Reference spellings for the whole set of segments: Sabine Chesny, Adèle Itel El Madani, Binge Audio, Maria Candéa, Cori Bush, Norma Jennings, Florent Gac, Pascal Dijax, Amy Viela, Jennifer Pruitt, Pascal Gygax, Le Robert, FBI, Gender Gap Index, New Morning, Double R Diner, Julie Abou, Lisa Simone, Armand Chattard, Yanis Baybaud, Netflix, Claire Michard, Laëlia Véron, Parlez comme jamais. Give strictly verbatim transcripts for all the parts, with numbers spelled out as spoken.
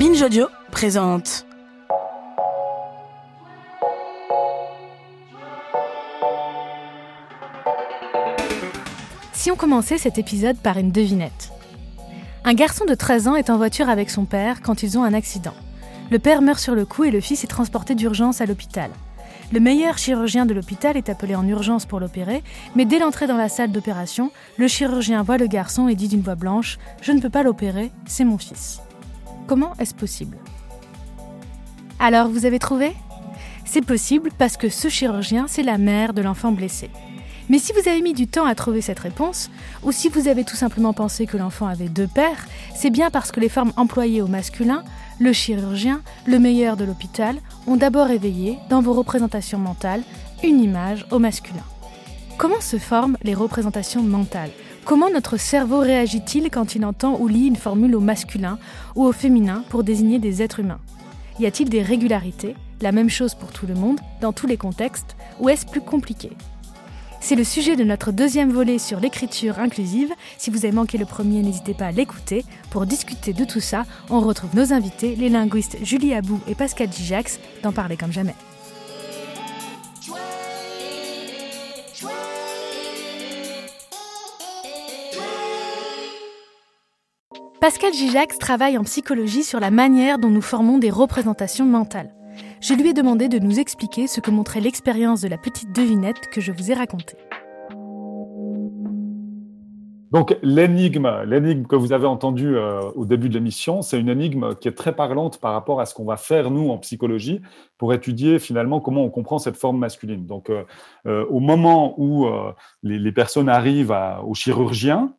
Binge Audio présente Si on commençait cet épisode par une devinette. Un garçon de treize ans est en voiture avec son père quand ils ont un accident. Le père meurt sur le coup et le fils est transporté d'urgence à l'hôpital. Le meilleur chirurgien de l'hôpital est appelé en urgence pour l'opérer, mais dès l'entrée dans la salle d'opération, le chirurgien voit le garçon et dit d'une voix blanche « Je ne peux pas l'opérer, c'est mon fils ». Comment est-ce possible ? Alors, vous avez trouvé ? C'est possible parce que ce chirurgien, c'est la mère de l'enfant blessé. Mais si vous avez mis du temps à trouver cette réponse, ou si vous avez tout simplement pensé que l'enfant avait deux pères, c'est bien parce que les formes employées au masculin, le chirurgien, le meilleur de l'hôpital, ont d'abord éveillé, dans vos représentations mentales, une image au masculin. Comment se forment les représentations mentales ? Comment notre cerveau réagit-il quand il entend ou lit une formule au masculin ou au féminin pour désigner des êtres humains ? Y a-t-il des régularités, la même chose pour tout le monde, dans tous les contextes, ou est-ce plus compliqué ? C'est le sujet de notre deuxième volet sur l'écriture inclusive. Si vous avez manqué le premier, n'hésitez pas à l'écouter. Pour discuter de tout ça, on retrouve nos invités, les linguistes Julie Abou et Pascal Dijax, d'en Parlez comme jamais. Pascal Gygax travaille en psychologie sur la manière dont nous formons des représentations mentales. Je lui ai demandé de nous expliquer ce que montrait l'expérience de la petite devinette que je vous ai racontée. Donc l'énigme, l'énigme que vous avez entendue euh, au début de l'émission, c'est une énigme qui est très parlante par rapport à ce qu'on va faire nous en psychologie pour étudier finalement comment on comprend cette forme masculine. Donc euh, euh, au moment où euh, les, les personnes arrivent à, au chirurgien,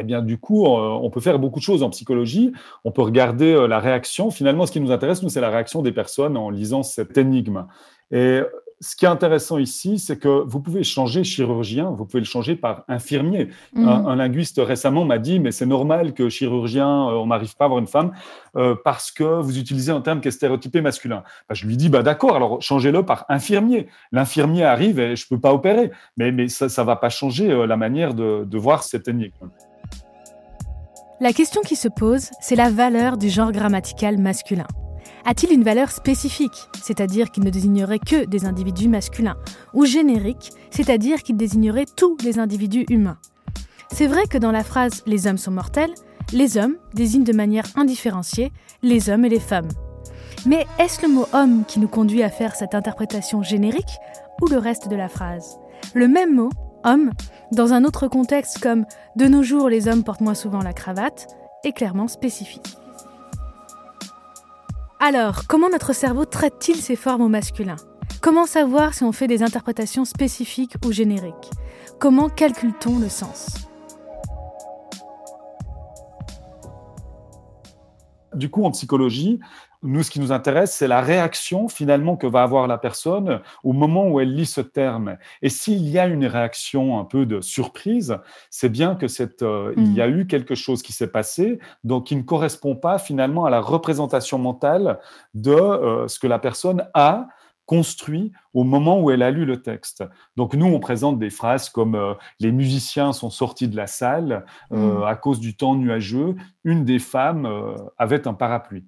eh bien, du coup, on peut faire beaucoup de choses en psychologie. On peut regarder la réaction. Finalement, ce qui nous intéresse, nous, c'est la réaction des personnes en lisant cette énigme. Et ce qui est intéressant ici, c'est que vous pouvez changer chirurgien, vous pouvez le changer par infirmier. Mmh. Un, un linguiste récemment m'a dit « mais c'est normal que chirurgien, on n'arrive pas à avoir une femme euh, parce que vous utilisez un terme qui est stéréotypé masculin ben, ». Je lui dis ben, « d'accord, alors changez-le par infirmier. L'infirmier arrive et je ne peux pas opérer. » Mais, mais ça ne va pas changer la manière de, de voir cette énigme. La question qui se pose, c'est la valeur du genre grammatical masculin. A-t-il une valeur spécifique, c'est-à-dire qu'il ne désignerait que des individus masculins, ou générique, c'est-à-dire qu'il désignerait tous les individus humains ? C'est vrai que dans la phrase « les hommes sont mortels », les hommes désignent de manière indifférenciée les hommes et les femmes. Mais est-ce le mot « homme » qui nous conduit à faire cette interprétation générique, ou le reste de la phrase ? Le même mot « homme » dans un autre contexte comme « de nos jours, les hommes portent moins souvent la cravate » est clairement spécifique. Alors, comment notre cerveau traite-t-il ces formes au masculin ? Comment savoir si on fait des interprétations spécifiques ou génériques ? Comment calcule-t-on le sens ? Du coup, en psychologie, nous, ce qui nous intéresse, c'est la réaction finalement que va avoir la personne au moment où elle lit ce terme. Et s'il y a une réaction un peu de surprise, c'est bien que cette, euh, mmh. il y a eu quelque chose qui s'est passé, donc qui ne correspond pas finalement à la représentation mentale de euh, ce que la personne a construit au moment où elle a lu le texte. Donc nous, on présente des phrases comme euh, « les musiciens sont sortis de la salle euh, mmh. à cause du temps nuageux, une des femmes euh, avait un parapluie ».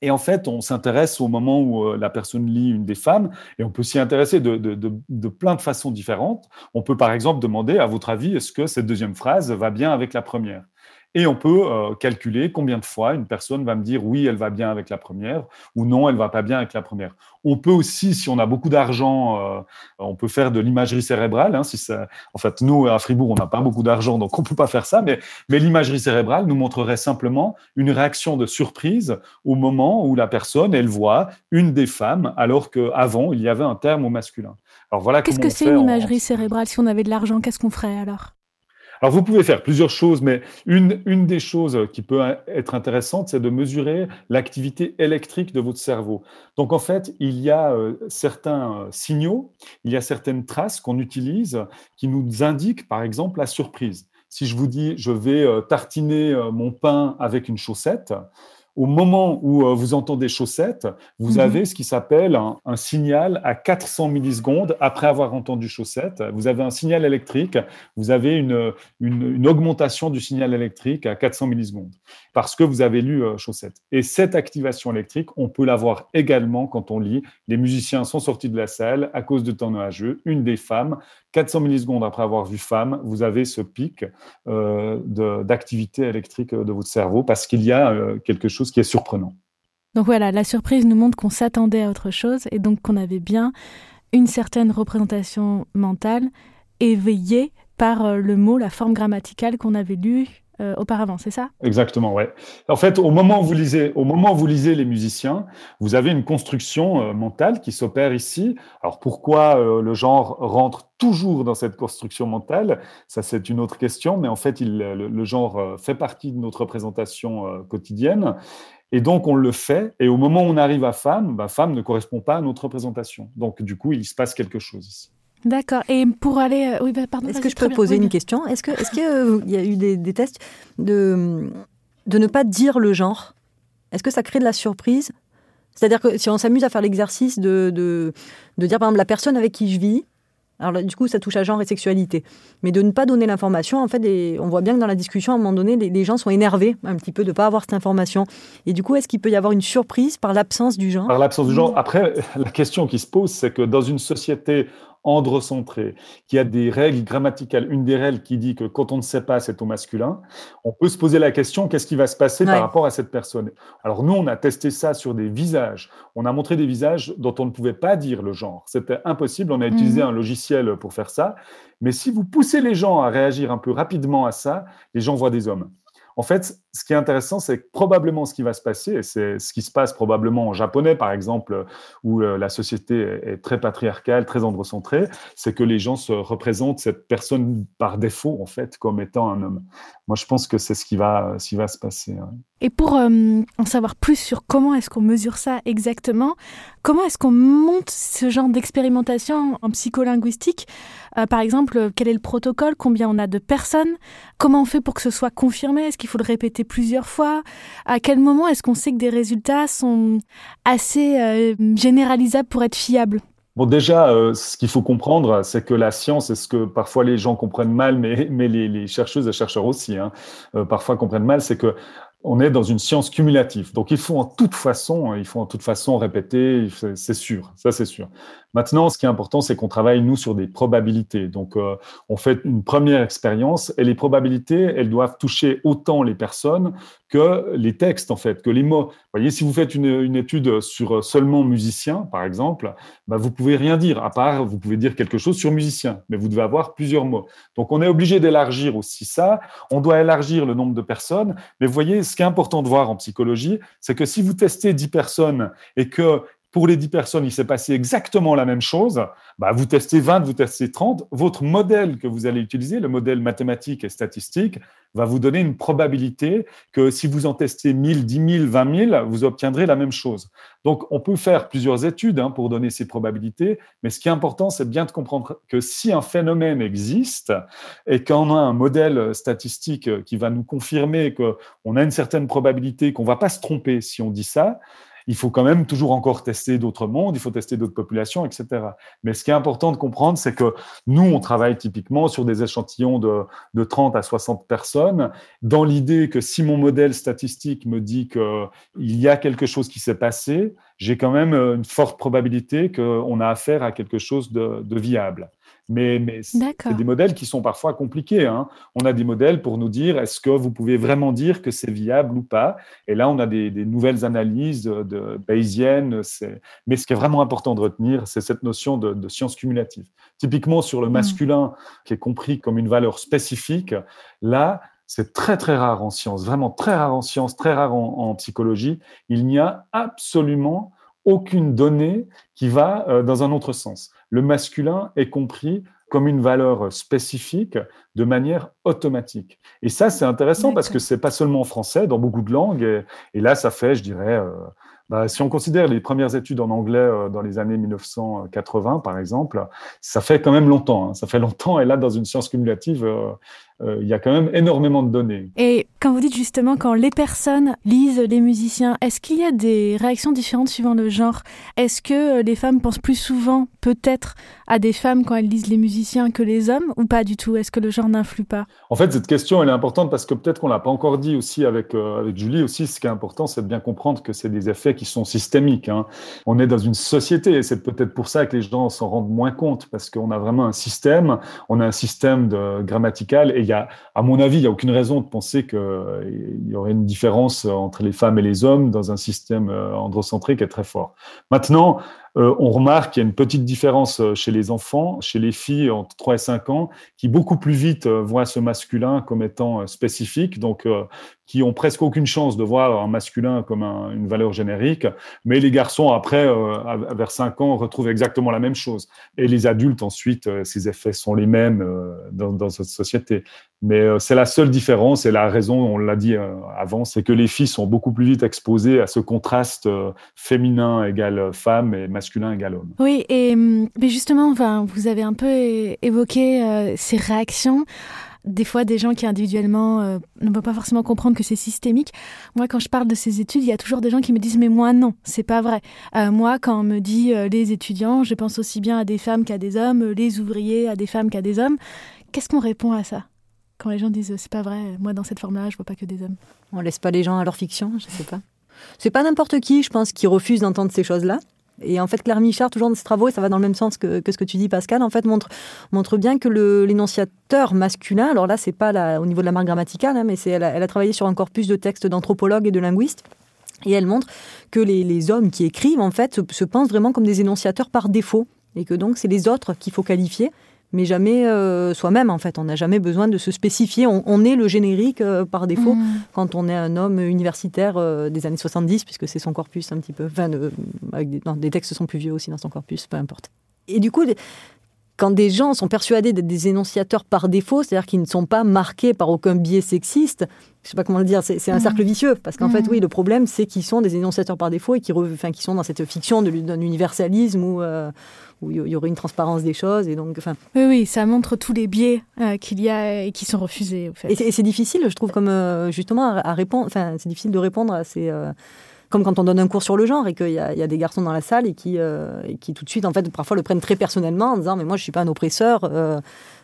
Et en fait, on s'intéresse au moment où la personne lit une des femmes, et on peut s'y intéresser de, de, de, de plein de façons différentes. On peut par exemple demander, à votre avis, est-ce que cette deuxième phrase va bien avec la première ? Et on peut euh, calculer combien de fois une personne va me dire « oui, elle va bien avec la première » ou « non, elle ne va pas bien avec la première ». On peut aussi, si on a beaucoup d'argent, euh, on peut faire de l'imagerie cérébrale. Hein, si ça... En fait, nous, à Fribourg, on n'a pas beaucoup d'argent, donc on ne peut pas faire ça. Mais, mais l'imagerie cérébrale nous montrerait simplement une réaction de surprise au moment où la personne, elle voit une des femmes, alors qu'avant, il y avait un terme au masculin. Alors, voilà qu'est-ce que c'est une imagerie en... cérébrale ? Si on avait de l'argent, qu'est-ce qu'on ferait alors ? Alors, vous pouvez faire plusieurs choses, mais une, une des choses qui peut être intéressante, c'est de mesurer l'activité électrique de votre cerveau. Donc, en fait, il y a euh, certains euh, signaux, il y a certaines traces qu'on utilise qui nous indiquent, par exemple, la surprise. Si je vous dis « je vais euh, tartiner euh, mon pain avec une chaussette », au moment où euh, vous entendez chaussette, vous mmh. avez ce qui s'appelle un, un signal à quatre cents millisecondes après avoir entendu chaussette. Vous avez un signal électrique, vous avez une, une, une augmentation du signal électrique à quatre cents millisecondes parce que vous avez lu euh, chaussette. Et cette activation électrique, on peut l'avoir également quand on lit. Les musiciens sont sortis de la salle à cause de temps nuageux. Une des femmes, quatre cents millisecondes après avoir vu femme, vous avez ce pic euh, de, d'activité électrique de votre cerveau parce qu'il y a euh, quelque chose qui est surprenant. Donc voilà, la surprise nous montre qu'on s'attendait à autre chose et donc qu'on avait bien une certaine représentation mentale éveillée par le mot, la forme grammaticale qu'on avait lue euh, auparavant, c'est ça ? Exactement, ouais. En fait, au moment où vous lisez, au moment où vous lisez les musiciens, vous avez une construction euh, mentale qui s'opère ici. Alors pourquoi euh, le genre rentre toujours dans cette construction mentale, ça c'est une autre question, mais en fait il, le, le genre fait partie de notre représentation euh, quotidienne. Et donc, on le fait. Et au moment où on arrive à femme, bah, femme ne correspond pas à notre représentation. Donc, du coup, il se passe quelque chose ici. D'accord. Et pour aller... Euh, oui, bah, pardon, est-ce que je peux poser bien. une question ? Est-ce que, est-ce qu'il y a, euh, il y a eu des, des tests de, de ne pas dire le genre ? Est-ce que ça crée de la surprise ? C'est-à-dire que si on s'amuse à faire l'exercice de, de, de dire, par exemple, la personne avec qui je vis, alors là, du coup, ça touche à genre et sexualité. Mais de ne pas donner l'information, en fait, les... on voit bien que dans la discussion, à un moment donné, les, les gens sont énervés un petit peu de ne pas avoir cette information. Et du coup, est-ce qu'il peut y avoir une surprise par l'absence du genre ? Par l'absence du genre. Après, la question qui se pose, c'est que dans une société androcentrée, qui a des règles grammaticales, une des règles qui dit que quand on ne sait pas, c'est au masculin, on peut se poser la question, qu'est-ce qui va se passer ouais. par rapport à cette personne ? Alors nous, on a testé ça sur des visages. On a montré des visages dont on ne pouvait pas dire le genre. C'était impossible. On a mmh. utilisé un logiciel pour faire ça. Mais si vous poussez les gens à réagir un peu rapidement à ça, les gens voient des hommes. En fait, ce qui est intéressant, c'est que probablement ce qui va se passer, et c'est ce qui se passe probablement en japonais, par exemple, où la société est très patriarcale, très androcentrée, c'est que les gens se représentent cette personne par défaut, en fait, comme étant un homme. Moi, je pense que c'est ce qui va, ce qui va se passer. Ouais. Et pour euh, en savoir plus sur comment est-ce qu'on mesure ça exactement, comment est-ce qu'on monte ce genre d'expérimentation en psycholinguistique ? euh, Par exemple, quel est le protocole ? Combien on a de personnes ? Comment on fait pour que ce soit confirmé ? Est-ce qu'il faut le répéter plusieurs fois ? À quel moment est-ce qu'on sait que des résultats sont assez euh, généralisables pour être fiables ? Bon, déjà, euh, ce qu'il faut comprendre, c'est que la science, c'est ce que parfois les gens comprennent mal, mais, mais les, les chercheuses et chercheurs aussi, hein, euh, parfois comprennent mal, c'est que on est dans une science cumulative. Donc, il faut en toute façon, il faut en toute façon répéter, c'est sûr, ça c'est sûr. Maintenant, ce qui est important, c'est qu'on travaille, nous, sur des probabilités. Donc, euh, on fait une première expérience et les probabilités, elles doivent toucher autant les personnes que les textes, en fait, que les mots. Vous voyez, si vous faites une, une étude sur seulement musicien, par exemple, bah, vous ne pouvez rien dire, à part, vous pouvez dire quelque chose sur musicien, mais vous devez avoir plusieurs mots. Donc, on est obligé d'élargir aussi ça. On doit élargir le nombre de personnes, mais vous voyez, ce qui est important de voir en psychologie, c'est que si vous testez dix personnes et que pour les dix personnes, il s'est passé exactement la même chose, bah vous testez vingt, vous testez trente, votre modèle que vous allez utiliser, le modèle mathématique et statistique, va vous donner une probabilité que si vous en testez mille, dix mille, vingt mille, vous obtiendrez la même chose. Donc, on peut faire plusieurs études hein, pour donner ces probabilités, mais ce qui est important, c'est bien de comprendre que si un phénomène existe et qu'on a un modèle statistique qui va nous confirmer qu'on a une certaine probabilité, qu'on ne va pas se tromper si on dit ça, il faut quand même toujours encore tester d'autres mondes, il faut tester d'autres populations, et cetera. Mais ce qui est important de comprendre, c'est que nous, on travaille typiquement sur des échantillons de, de trente à soixante personnes, dans l'idée que si mon modèle statistique me dit qu'il y a quelque chose qui s'est passé, j'ai quand même une forte probabilité qu'on a affaire à quelque chose de, de viable. Mais, mais c'est des modèles qui sont parfois compliqués. Hein. On a des modèles pour nous dire est-ce que vous pouvez vraiment dire que c'est viable ou pas. Et là, on a des, des nouvelles analyses de, de bayésiennes. C'est... Mais ce qui est vraiment important de retenir, c'est cette notion de, de science cumulative. Typiquement sur le masculin, mmh. qui est compris comme une valeur spécifique, là, c'est très, très rare en science, vraiment très rare en science, très rare en, en psychologie. Il n'y a absolument aucune donnée qui va euh, dans un autre sens. Le masculin est compris comme une valeur spécifique de manière automatique. Et ça, c'est intéressant. D'accord. Parce que ce n'est pas seulement en français, dans beaucoup de langues. Et, et là, ça fait, je dirais, euh, bah, si on considère les premières études en anglais euh, dans les années mille neuf cent quatre-vingts, par exemple, ça fait quand même longtemps. Hein, ça fait longtemps. Et là, dans une science cumulative, euh, euh, y a quand même énormément de données. Et quand vous dites justement, quand les personnes lisent les musiciens, est-ce qu'il y a des réactions différentes suivant le genre ? Est-ce que les femmes pensent plus souvent, peut-être, à des femmes quand elles lisent les musiciens que les hommes, ou pas du tout ? Est-ce que le genre n'influe pas ? En fait, cette question, elle est importante parce que peut-être qu'on ne l'a pas encore dit aussi avec, euh, avec Julie. Aussi, ce qui est important, c'est de bien comprendre que c'est des effets qui sont systémiques, hein. On est dans une société et c'est peut-être pour ça que les gens s'en rendent moins compte, parce qu'on a vraiment un système, on a un système de, grammatical, et il y a, à mon avis, il n'y a aucune raison de penser qu'il y aurait une différence entre les femmes et les hommes dans un système androcentré qui est très fort. Maintenant, Euh, on remarque qu'il y a une petite différence chez les enfants, chez les filles entre trois et cinq ans, qui beaucoup plus vite euh, voient ce masculin comme étant euh, spécifique, donc euh, qui ont presque aucune chance de voir un masculin comme un, une valeur générique. Mais les garçons, après, euh, à, vers cinq ans, retrouvent exactement la même chose. Et les adultes, ensuite, euh, ces effets sont les mêmes euh, dans, dans cette société. Mais euh, c'est la seule différence, et la raison, on l'a dit euh, avant, c'est que les filles sont beaucoup plus vite exposées à ce contraste euh, féminin égale femme et masculin. Oui, et mais justement, enfin, vous avez un peu é- évoqué euh, ces réactions. Des fois, des gens qui individuellement euh, ne peuvent pas forcément comprendre que c'est systémique. Moi, quand je parle de ces études, il y a toujours des gens qui me disent « mais moi, non, c'est pas vrai euh, ». Moi, quand on me dit euh, « les étudiants », je pense aussi bien à des femmes qu'à des hommes, euh, les ouvriers à des femmes qu'à des hommes. Qu'est-ce qu'on répond à ça ? Quand les gens disent euh, « c'est pas vrai, moi, dans cette forme-là, je vois pas que des hommes ». On laisse pas les gens à leur fiction, je sais pas. C'est pas n'importe qui, je pense, qui refuse d'entendre ces choses-là. Et en fait, Claire Michard, toujours dans ses travaux, et ça va dans le même sens que, que ce que tu dis, Pascal, en fait, montre, montre bien que le, l'énonciateur masculin, alors là, c'est pas la, au niveau de la marque grammaticale, hein, mais c'est, elle, a, elle a travaillé sur un corpus de textes d'anthropologues et de linguistes. Et elle montre que les, les hommes qui écrivent, en fait, se, se pensent vraiment comme des énonciateurs par défaut. Et que donc, c'est les autres qu'il faut qualifier, mais jamais euh, soi-même, en fait. On n'a jamais besoin de se spécifier. On, on est le générique euh, par défaut mmh. quand on est un homme universitaire euh, des années soixante-dix, puisque c'est son corpus un petit peu. Enfin, euh, avec des, non, des textes sont plus vieux aussi dans son corpus, peu importe. Et du coup, quand des gens sont persuadés d'être des énonciateurs par défaut, c'est-à-dire qu'ils ne sont pas marqués par aucun biais sexiste, je ne sais pas comment le dire, c'est, c'est un mmh. cercle vicieux. Parce qu'en mmh. fait, oui, le problème, c'est qu'ils sont des énonciateurs par défaut et qu'ils enfin, qui sont dans cette fiction de, d'un universalisme où... Euh, où il y aurait une transparence des choses. Et donc, enfin... Oui, oui, ça montre tous les biais euh, qu'il y a et qui sont refusés. En fait. et, c'est, et c'est difficile, je trouve, comme, euh, justement, à, à répondre, enfin, c'est difficile de répondre à ces... Euh... Comme quand on donne un cours sur le genre et qu'il y a, il y a des garçons dans la salle et qui, euh, et qui tout de suite, en fait, parfois le prennent très personnellement en disant « mais moi, je ne suis pas un oppresseur, euh,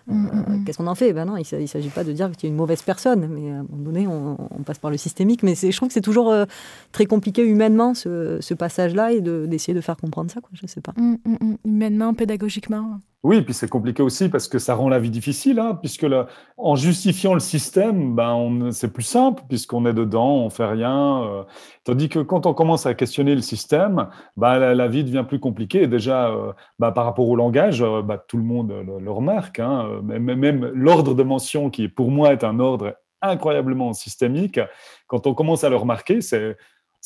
mmh, euh, mmh. qu'est-ce qu'on en fait ?» Ben non, il ne s'agit pas de dire que tu es une mauvaise personne, mais à un moment donné, on, on passe par le systémique. Mais c'est, je trouve que c'est toujours euh, très compliqué humainement, ce, ce passage-là, et de, d'essayer de faire comprendre ça, quoi, je ne sais pas. Mmh, mmh, humainement, pédagogiquement. Oui, et puis c'est compliqué aussi parce que ça rend la vie difficile, hein, puisque la, en justifiant le système, ben on, c'est plus simple puisqu'on est dedans, on fait rien. Euh, tandis que quand on commence à questionner le système, ben la, la vie devient plus compliquée. Et déjà, euh, ben par rapport au langage, euh, ben tout le monde le, le remarque, hein, même, même l'ordre de mention qui, pour moi, est un ordre incroyablement systémique. Quand on commence à le remarquer, c'est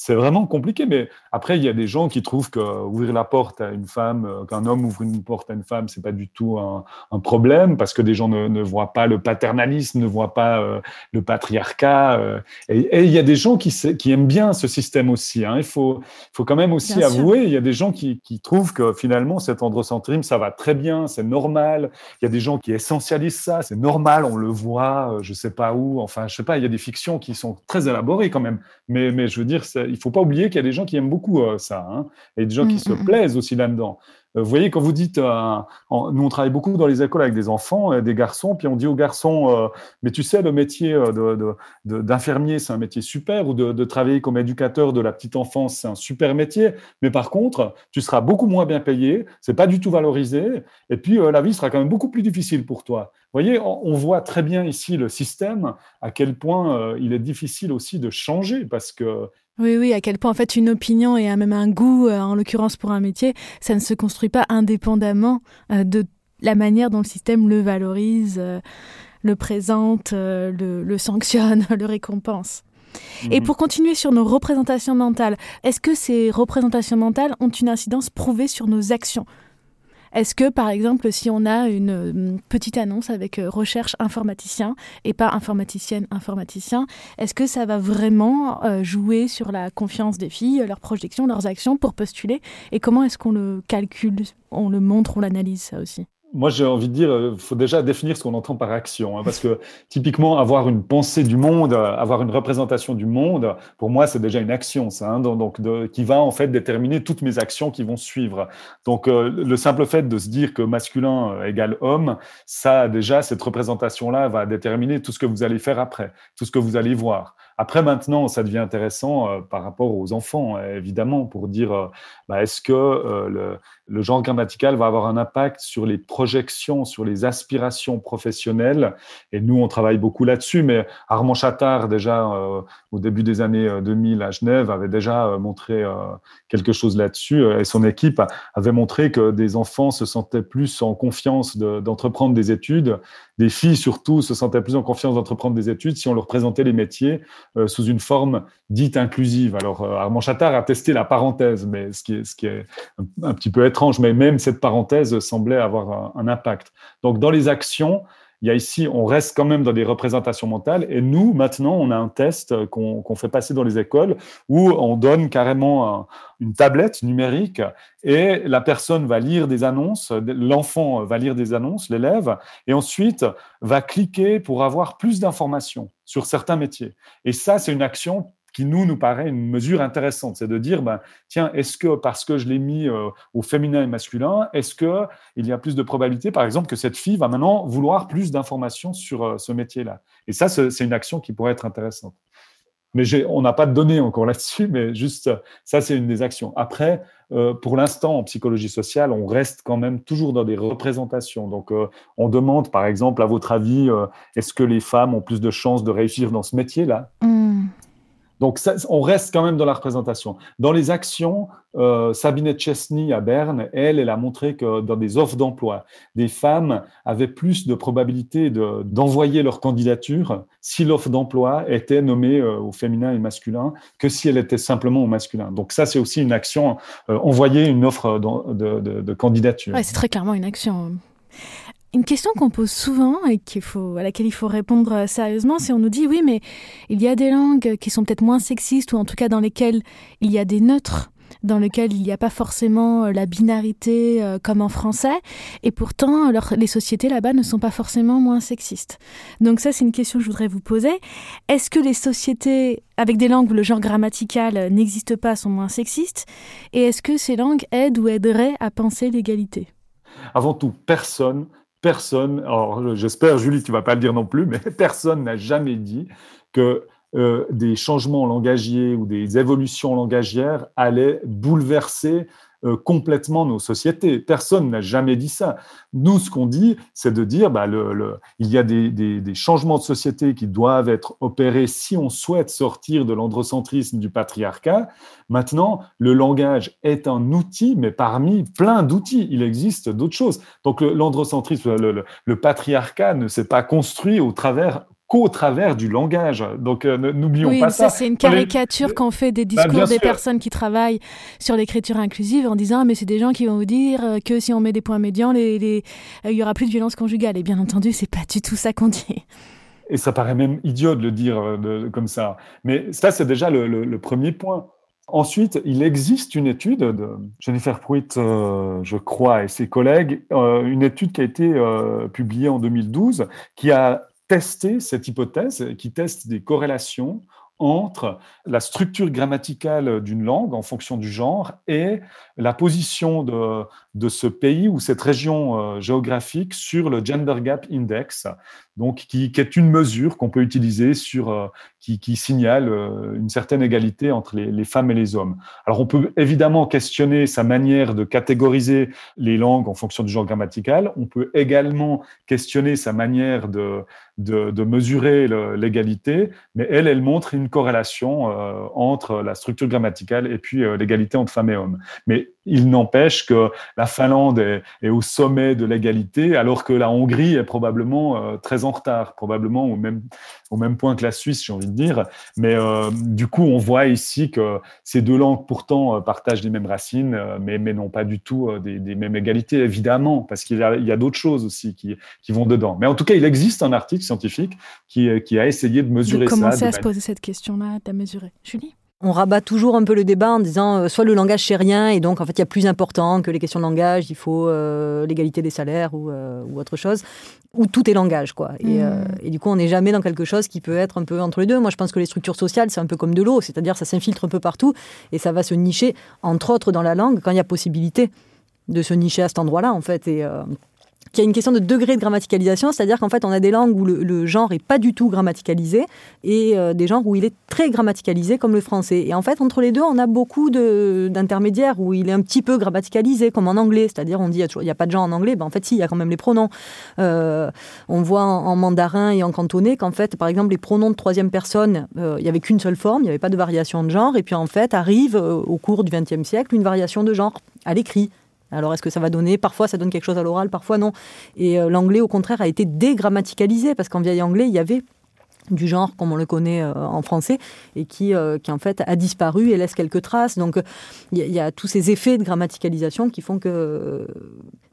C'est vraiment compliqué, mais après, il y a des gens qui trouvent qu'ouvrir la porte à une femme, qu'un homme ouvre une porte à une femme, ce n'est pas du tout un, un problème, parce que des gens ne, ne voient pas le paternalisme, ne voient pas euh, le patriarcat. Euh, et, et il y a des gens qui, qui aiment bien ce système aussi. Hein, il faut, faut quand même aussi bien avouer, sûr. Il y a des gens qui, qui trouvent que finalement, cet androcentrisme, ça va très bien, c'est normal. Il y a des gens qui essentialisent ça, c'est normal, on le voit, je ne sais pas où. Enfin, je ne sais pas, il y a des fictions qui sont très élaborées quand même. Mais, mais je veux dire, c'est... Il ne faut pas oublier qu'il y a des gens qui aiment beaucoup euh, ça, hein, et des gens mmh, qui se mmh. plaisent aussi là-dedans. Euh, vous voyez, quand vous dites, euh, en, nous on travaille beaucoup dans les écoles avec des enfants, euh, des garçons, puis on dit aux garçons, euh, mais tu sais, le métier de, de, de, d'infirmier, c'est un métier super, ou de, de travailler comme éducateur de la petite enfance, c'est un super métier, mais par contre, tu seras beaucoup moins bien payé, c'est pas du tout valorisé, et puis euh, la vie sera quand même beaucoup plus difficile pour toi. Vous voyez, on voit très bien ici le système, à quel point euh, il est difficile aussi de changer, parce que... Oui, oui, à quel point, en fait, une opinion et même un goût, euh, en l'occurrence pour un métier, ça ne se construit pas indépendamment euh, de la manière dont le système le valorise, euh, le présente, euh, le, le sanctionne, le récompense. Mmh. Et pour continuer sur nos représentations mentales, est-ce que ces représentations mentales ont une incidence prouvée sur nos actions ? Est-ce que, par exemple, si on a une petite annonce avec euh, « recherche informaticien » et pas « informaticienne, informaticien », est-ce que ça va vraiment euh, jouer sur la confiance des filles, leurs projections, leurs actions pour postuler ? Et comment est-ce qu'on le calcule ? On le montre, on l'analyse, ça aussi ? Moi, j'ai envie de dire, il faut déjà définir ce qu'on entend par action, hein, parce que typiquement, avoir une pensée du monde, avoir une représentation du monde, pour moi, c'est déjà une action, ça, hein, donc de, qui va en fait déterminer toutes mes actions qui vont suivre. Donc, euh, le simple fait de se dire que masculin égale homme, ça, déjà, cette représentation-là va déterminer tout ce que vous allez faire après, tout ce que vous allez voir. Après, maintenant, ça devient intéressant euh, par rapport aux enfants, euh, évidemment, pour dire euh, bah, est-ce que euh, le, le genre grammatical va avoir un impact sur les projections, sur les aspirations professionnelles. Et nous, on travaille beaucoup là-dessus, mais Armand Chattard, déjà euh, au début des années deux mille à Genève, avait déjà euh, montré euh, quelque chose là-dessus, et son équipe avait montré que des enfants se sentaient plus en confiance de, d'entreprendre des études, des filles surtout se sentaient plus en confiance d'entreprendre des études si on leur présentait les métiers Euh, sous une forme dite inclusive. Alors, euh, Armand Chattard a testé la parenthèse, mais ce qui est, ce qui est un, un petit peu étrange, mais même cette parenthèse semblait avoir un, un impact. Donc, dans les actions, il y a ici, on reste quand même dans des représentations mentales, et nous, maintenant, on a un test qu'on, qu'on fait passer dans les écoles où on donne carrément un, une tablette numérique et la personne va lire des annonces, l'enfant va lire des annonces, l'élève, et ensuite va cliquer pour avoir plus d'informations sur certains métiers. Et ça, c'est une action qui nous, nous paraît une mesure intéressante, c'est de dire, ben, tiens, est-ce que parce que je l'ai mis euh, au féminin et masculin, est-ce qu'il y a plus de probabilité, par exemple, que cette fille va maintenant vouloir plus d'informations sur euh, ce métier-là. Et ça, c'est, c'est une action qui pourrait être intéressante. Mais j'ai, on n'a pas de données encore là-dessus, mais juste, ça, c'est une des actions. Après, euh, pour l'instant, en psychologie sociale, on reste quand même toujours dans des représentations. Donc, euh, on demande, par exemple, à votre avis, euh, est-ce que les femmes ont plus de chances de réussir dans ce métier-là ? mm. Donc, ça, on reste quand même dans la représentation. Dans les actions, euh, Sabine Chesny à Berne, elle, elle a montré que dans des offres d'emploi, des femmes avaient plus de probabilité de, d'envoyer leur candidature si l'offre d'emploi était nommée euh, au féminin et masculin que si elle était simplement au masculin. Donc, ça, c'est aussi une action, euh, envoyer une offre de, de, de, de candidature. Ouais, c'est très clairement une action. Une question qu'on pose souvent et qu'il faut, à laquelle il faut répondre sérieusement, c'est on nous dit oui, mais il y a des langues qui sont peut-être moins sexistes ou en tout cas dans lesquelles il y a des neutres, dans lesquelles il n'y a pas forcément la binarité euh, comme en français, et pourtant leur, les sociétés là-bas ne sont pas forcément moins sexistes. Donc ça, c'est une question que je voudrais vous poser. Est-ce que les sociétés avec des langues où le genre grammatical n'existe pas sont moins sexistes ? Et est-ce que ces langues aident ou aideraient à penser l'égalité ? Avant tout, personne... Personne, alors j'espère, Julie, tu ne vas pas le dire non plus, mais personne n'a jamais dit que euh, des changements langagiers ou des évolutions langagières allaient bouleverser euh, complètement nos sociétés. Personne n'a jamais dit ça. Nous, ce qu'on dit, c'est de dire bah, le, le, il y a des, des, des changements de société qui doivent être opérés si on souhaite sortir de l'androcentrisme du patriarcat. Maintenant, le langage est un outil, mais parmi plein d'outils, il existe d'autres choses. Donc, le, l'androcentrisme, le, le, le patriarcat ne s'est pas construit au travers, qu'au travers du langage. Donc, euh, n'oublions oui, pas ça. Oui, ça, c'est une caricature les... qu'on fait des discours bah, des sûr. personnes qui travaillent sur l'écriture inclusive en disant « mais c'est des gens qui vont vous dire que si on met des points médians, les, les... il n'y aura plus de violence conjugale ». Et bien entendu, c'est pas du tout ça qu'on dit. Et ça paraît même idiot de le dire de, comme ça. Mais ça, c'est déjà le, le, le premier point. Ensuite, il existe une étude de Jennifer Pruitt, euh, je crois, et ses collègues, euh, une étude qui a été euh, publiée en deux mille douze, qui a testé cette hypothèse, qui teste des corrélations entre la structure grammaticale d'une langue en fonction du genre et la position de, de ce pays ou cette région géographique sur le Gender Gap Index, donc qui, qui est une mesure qu'on peut utiliser sur, qui, qui signale une certaine égalité entre les, les femmes et les hommes. Alors, on peut évidemment questionner sa manière de catégoriser les langues en fonction du genre grammatical. On peut également questionner sa manière de, de, de mesurer le, l'égalité, mais elle, elle montre une corrélation euh, entre la structure grammaticale et puis euh, l'égalité entre femmes et hommes. Mais il n'empêche que la Finlande est, est au sommet de l'égalité, alors que la Hongrie est probablement euh, très en retard, probablement au même, au même point que la Suisse, j'ai envie de dire. Mais euh, du coup, on voit ici que ces deux langues, pourtant, partagent les mêmes racines, euh, mais, mais n'ont pas du tout euh, des, des mêmes égalités, évidemment, parce qu'il y a, il y a d'autres choses aussi qui, qui vont dedans. Mais en tout cas, il existe un article scientifique qui, qui a essayé de mesurer ça. De commencer à se poser cette question-là, de la mesurer. Julie ? On rabat toujours un peu le débat en disant euh, soit le langage chérien, et donc en fait il y a plus important que les questions de langage, il faut euh, l'égalité des salaires ou, euh, ou autre chose, ou tout est langage, quoi. Et, mmh. euh, et du coup on n'est jamais dans quelque chose qui peut être un peu entre les deux. Moi je pense que les structures sociales c'est un peu comme de l'eau, c'est-à-dire ça s'infiltre un peu partout et ça va se nicher entre autres dans la langue quand il y a possibilité de se nicher à cet endroit-là en fait. Et euh, qu'il y a une question de degré de grammaticalisation, c'est-à-dire qu'en fait, on a des langues où le, le genre n'est pas du tout grammaticalisé et euh, des genres où il est très grammaticalisé, comme le français. Et en fait, entre les deux, on a beaucoup de, d'intermédiaires où il est un petit peu grammaticalisé, comme en anglais. C'est-à-dire, on dit, il n'y a, a pas de genre en anglais. Ben, en fait, si, il y a quand même les pronoms. Euh, on voit en, en mandarin et en cantonais qu'en fait, par exemple, les pronoms de troisième personne, il euh, n'y avait qu'une seule forme, il n'y avait pas de variation de genre. Et puis, en fait, arrive, euh, au cours du XXe siècle, une variation de genre à l'écrit. Alors, est-ce que ça va donner ? Parfois, ça donne quelque chose à l'oral, parfois non. Et euh, l'anglais, au contraire, a été dégrammaticalisé, parce qu'en vieil anglais, il y avait du genre, comme on le connaît euh, en français, et qui, euh, qui, en fait, a disparu et laisse quelques traces. Donc, il y, y a tous ces effets de grammaticalisation qui font que euh,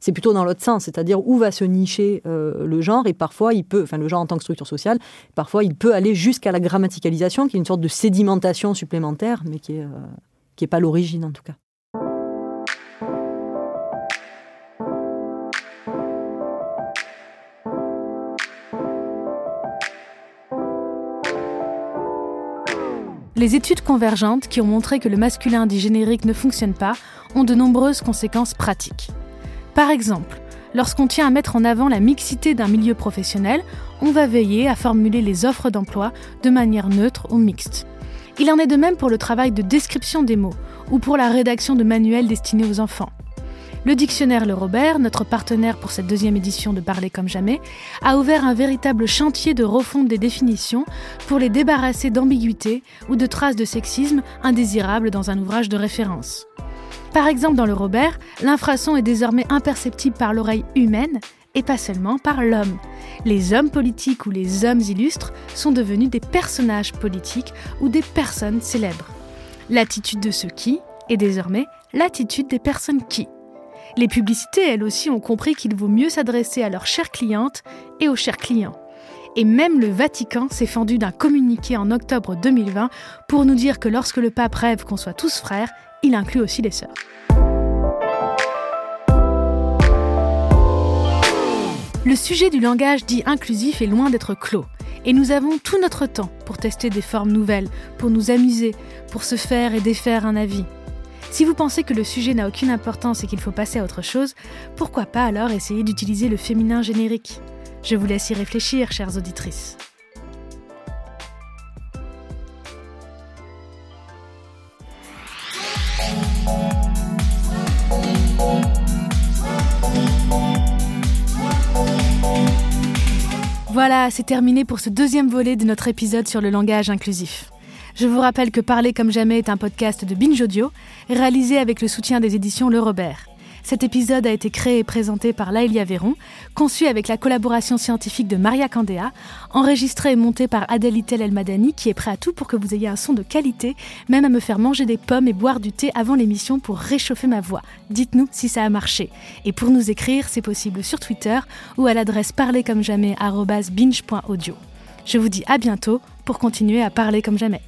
c'est plutôt dans l'autre sens, c'est-à-dire où va se nicher euh, le genre, et parfois, il peut, enfin, le genre en tant que structure sociale, parfois, il peut aller jusqu'à la grammaticalisation, qui est une sorte de sédimentation supplémentaire, mais qui est, euh, qui est pas l'origine, en tout cas. Les études convergentes qui ont montré que le masculin dit générique ne fonctionne pas ont de nombreuses conséquences pratiques. Par exemple, lorsqu'on tient à mettre en avant la mixité d'un milieu professionnel, on va veiller à formuler les offres d'emploi de manière neutre ou mixte. Il en est de même pour le travail de description des mots ou pour la rédaction de manuels destinés aux enfants. Le dictionnaire Le Robert, notre partenaire pour cette deuxième édition de Parlez comme jamais, a ouvert un véritable chantier de refonte des définitions pour les débarrasser d'ambiguïté ou de traces de sexisme indésirables dans un ouvrage de référence. Par exemple, dans Le Robert, l'infrason est désormais imperceptible par l'oreille humaine et pas seulement par l'homme. Les hommes politiques ou les hommes illustres sont devenus des personnages politiques ou des personnes célèbres. L'attitude de ceux qui est désormais l'attitude des personnes qui. Les publicités, elles aussi, ont compris qu'il vaut mieux s'adresser à leurs chères clientes et aux chers clients. Et même le Vatican s'est fendu d'un communiqué en octobre deux mille vingt pour nous dire que lorsque le pape rêve qu'on soit tous frères, il inclut aussi les sœurs. Le sujet du langage dit inclusif est loin d'être clos. Et nous avons tout notre temps pour tester des formes nouvelles, pour nous amuser, pour se faire et défaire un avis. Si vous pensez que le sujet n'a aucune importance et qu'il faut passer à autre chose, pourquoi pas alors essayer d'utiliser le féminin générique ? Je vous laisse y réfléchir, chères auditrices. Voilà, c'est terminé pour ce deuxième volet de notre épisode sur le langage inclusif. Je vous rappelle que Parler comme jamais est un podcast de Binge Audio, réalisé avec le soutien des éditions Le Robert. Cet épisode a été créé et présenté par Laëlia Véron, conçu avec la collaboration scientifique de Maria Candéa, enregistré et monté par Adèle Itel El Madani, qui est prêt à tout pour que vous ayez un son de qualité, même à me faire manger des pommes et boire du thé avant l'émission pour réchauffer ma voix. Dites-nous si ça a marché. Et pour nous écrire, c'est possible sur Twitter ou à l'adresse parlercommejamais arobase binge point audio. Je vous dis à bientôt pour continuer à parler comme jamais.